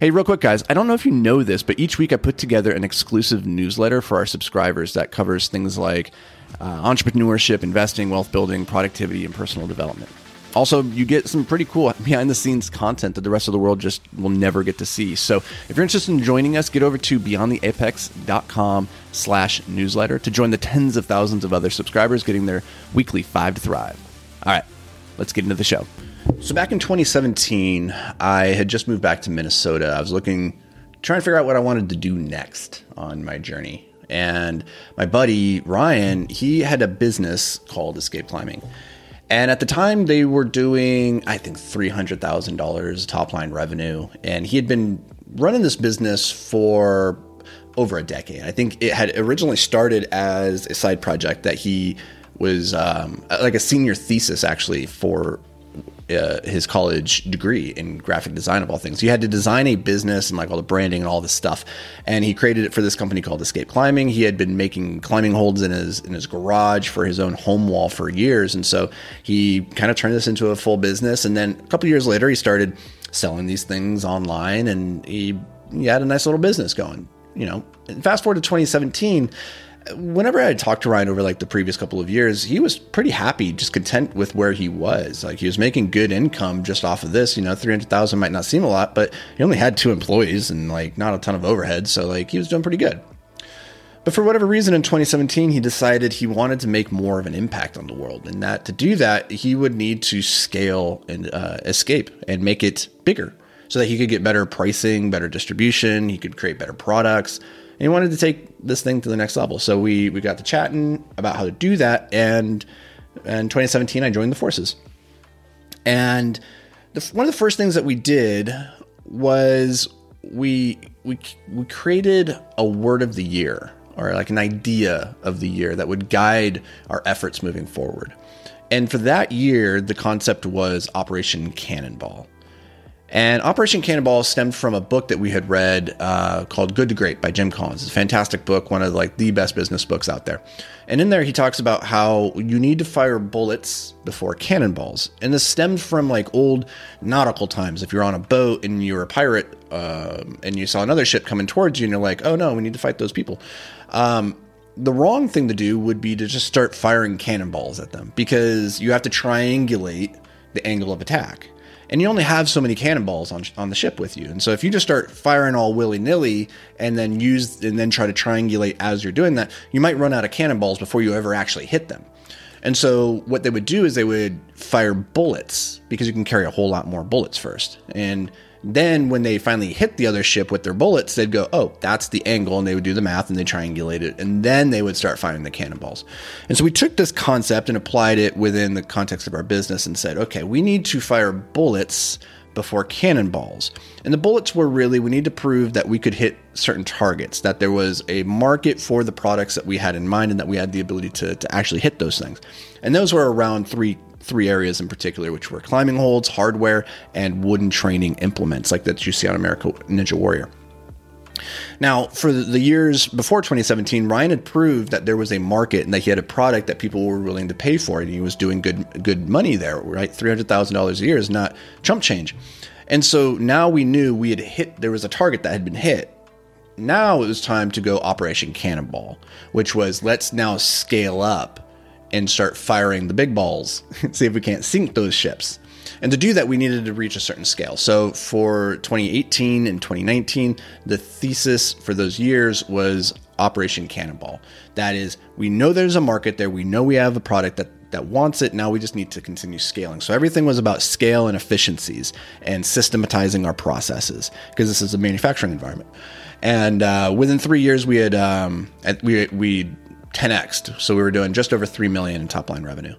Hey, real quick, guys, I don't know if you know this, but each week I put together an exclusive newsletter for our subscribers that covers things like entrepreneurship, investing, wealth building, productivity, and personal development. Also, you get some pretty cool behind-the-scenes content that the rest of the world just will never get to see. So if you're interested in joining us, get over to beyondtheapex.com/newsletter to join the tens of thousands of other subscribers getting their weekly 5 to Thrive. All right, let's get into the show. So back in 2017, I had just moved back to Minnesota. I was trying to figure out what I wanted to do next on my journey. And my buddy, Ryan, he had a business called Escape Climbing. And at the time, they were doing, I think, $300,000 top line revenue. And he had been running this business for over a decade. I think it had originally started as a side project that he was like a senior thesis, actually, for his college degree in graphic design, of all things. You had to design a business and like all the branding and all this stuff. And he created it for this company called Escape Climbing. He had been making climbing holds in his garage for his own home wall for years. And so he kind of turned this into a full business. And then a couple of years later, he started selling these things online, and he had a nice little business going, you know. Fast forward to 2017, whenever I had talked to Ryan over like the previous couple of years, he was pretty happy, just content with where he was. Like, he was making good income just off of this, you know. 300,000 might not seem a lot, but he only had 2 employees and like not a ton of overhead. So like, he was doing pretty good. But for whatever reason, in 2017, he decided he wanted to make more of an impact on the world, and that to do that, he would need to scale and Escape and make it bigger so that he could get better pricing, better distribution. He could create better products. And he wanted to take this thing to the next level. So we got to chatting about how to do that. And in 2017, I joined the forces. And one of the first things that we did was we created a word of the year, or like an idea of the year, that would guide our efforts moving forward. And for that year, the concept was Operation Cannonball. And Operation Cannonball stemmed from a book that we had read called Good to Great by Jim Collins. It's a fantastic book, one of like the best business books out there. And in there, he talks about how you need to fire bullets before cannonballs. And this stemmed from like old nautical times. If you're on a boat and you're a pirate and you saw another ship coming towards you, and you're like, oh no, we need to fight those people. The wrong thing to do would be to just start firing cannonballs at them, because you have to triangulate the angle of attack. And you only have so many cannonballs on the ship with you. And so if you just start firing all willy-nilly and then try to triangulate as you're doing that, you might run out of cannonballs before you ever actually hit them. And so what they would do is they would fire bullets, because you can carry a whole lot more bullets first. And then when they finally hit the other ship with their bullets, they'd go, oh, that's the angle. And they would do the math and they triangulate it. And then they would start firing the cannonballs. And so we took this concept and applied it within the context of our business and said, okay, we need to fire bullets before cannonballs. And the bullets were really, we need to prove that we could hit certain targets, that there was a market for the products that we had in mind, and that we had the ability to actually hit those things. And those were around three areas in particular, which were climbing holds, hardware, and wooden training implements, like that you see on America Ninja Warrior. Now, for the years before 2017, Ryan had proved that there was a market and that he had a product that people were willing to pay for, and he was doing good money there, right? $300,000 a year is not chump change. And so now we knew we had hit, there was a target that had been hit. Now it was time to go Operation Cannonball, which was, let's now scale up and start firing the big balls, see if we can't sink those ships. And to do that, we needed to reach a certain scale. So for 2018 and 2019, the thesis for those years was Operation Cannonball. That is, we know there's a market there. We know we have a product that wants it. Now we just need to continue scaling. So everything was about scale and efficiencies and systematizing our processes, because this is a manufacturing environment. And within 3 years, we had 10x'd. So we were doing just over $3 million in top line revenue.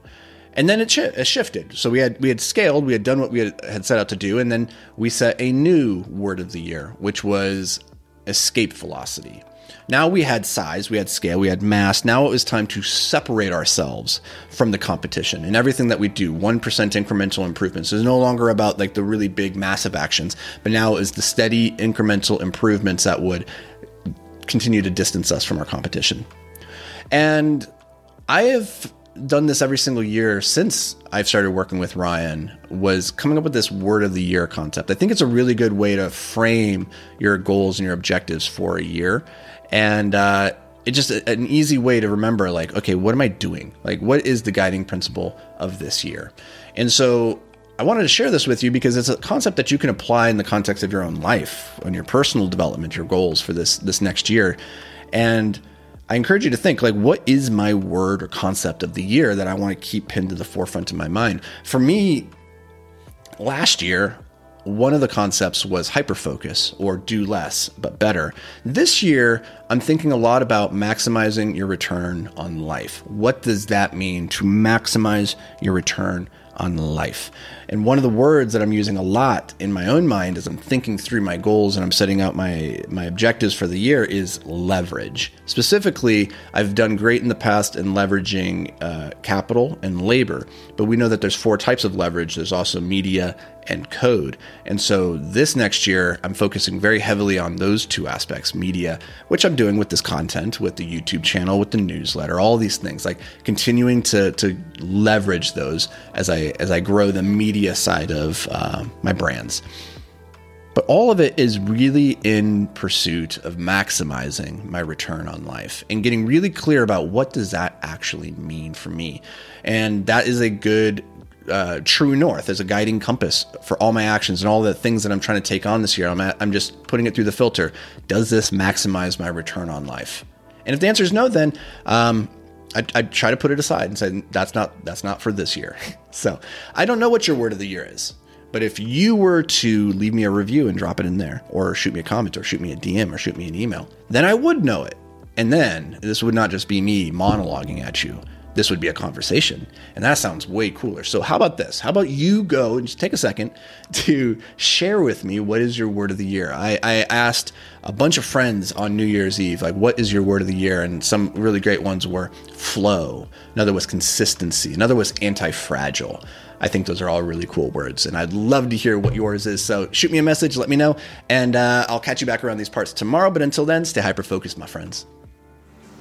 And then it shifted. So we had scaled, we had done what we had set out to do. And then we set a new word of the year, which was escape velocity. Now we had size, we had scale, we had mass. Now it was time to separate ourselves from the competition and everything that we do. 1% incremental improvements. It's no longer about like the really big massive actions, but now it was the steady incremental improvements that would continue to distance us from our competition. And I have done this every single year since I've started working with Ryan, was coming up with this word of the year concept. I think it's a really good way to frame your goals and your objectives for a year. And it's just an easy way to remember, like, okay, what am I doing? Like, what is the guiding principle of this year? And so I wanted to share this with you because it's a concept that you can apply in the context of your own life, on your personal development, your goals for this next year. And I encourage you to think, like, what is my word or concept of the year that I want to keep pinned to the forefront of my mind? For me, last year, one of the concepts was hyperfocus, or do less but better. This year, I'm thinking a lot about maximizing your return on life. What does that mean, to maximize your return on life? And one of the words that I'm using a lot in my own mind as I'm thinking through my goals and I'm setting out my objectives for the year is leverage. Specifically, I've done great in the past in leveraging capital and labor, but we know that there's 4 types of leverage. There's also media and code. And so this next year, I'm focusing very heavily on those 2 aspects, media, which I'm doing with this content, with the YouTube channel, with the newsletter, all these things, like continuing to leverage those as I grow the media side of my brands. But all of it is really in pursuit of maximizing my return on life and getting really clear about what does that actually mean for me. And that is a good true north, as a guiding compass for all my actions and all the things that I'm trying to take on this year. I'm just putting it through the filter. Does this maximize my return on life? And if the answer is no, then I try to put it aside and say, that's not for this year. So I don't know what your word of the year is, but if you were to leave me a review and drop it in there, or shoot me a comment, or shoot me a DM, or shoot me an email, then I would know it. And then this would not just be me monologuing at you. This would be a conversation, and that sounds way cooler. So how about this? How about you go and just take a second to share with me, what is your word of the year? I asked a bunch of friends on New Year's Eve, like, what is your word of the year? And some really great ones were flow. Another was consistency. Another was anti-fragile. I think those are all really cool words, and I'd love to hear what yours is. So shoot me a message, let me know, and I'll catch you back around these parts tomorrow. But until then, stay hyper-focused, my friends.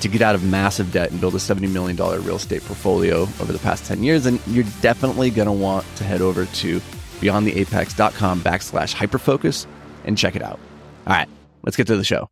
to get out of massive debt and build a $70 million real estate portfolio over the past 10 years, and you're definitely going to want to head over to beyondtheapex.com/hyperfocus and check it out. All right, let's get to the show.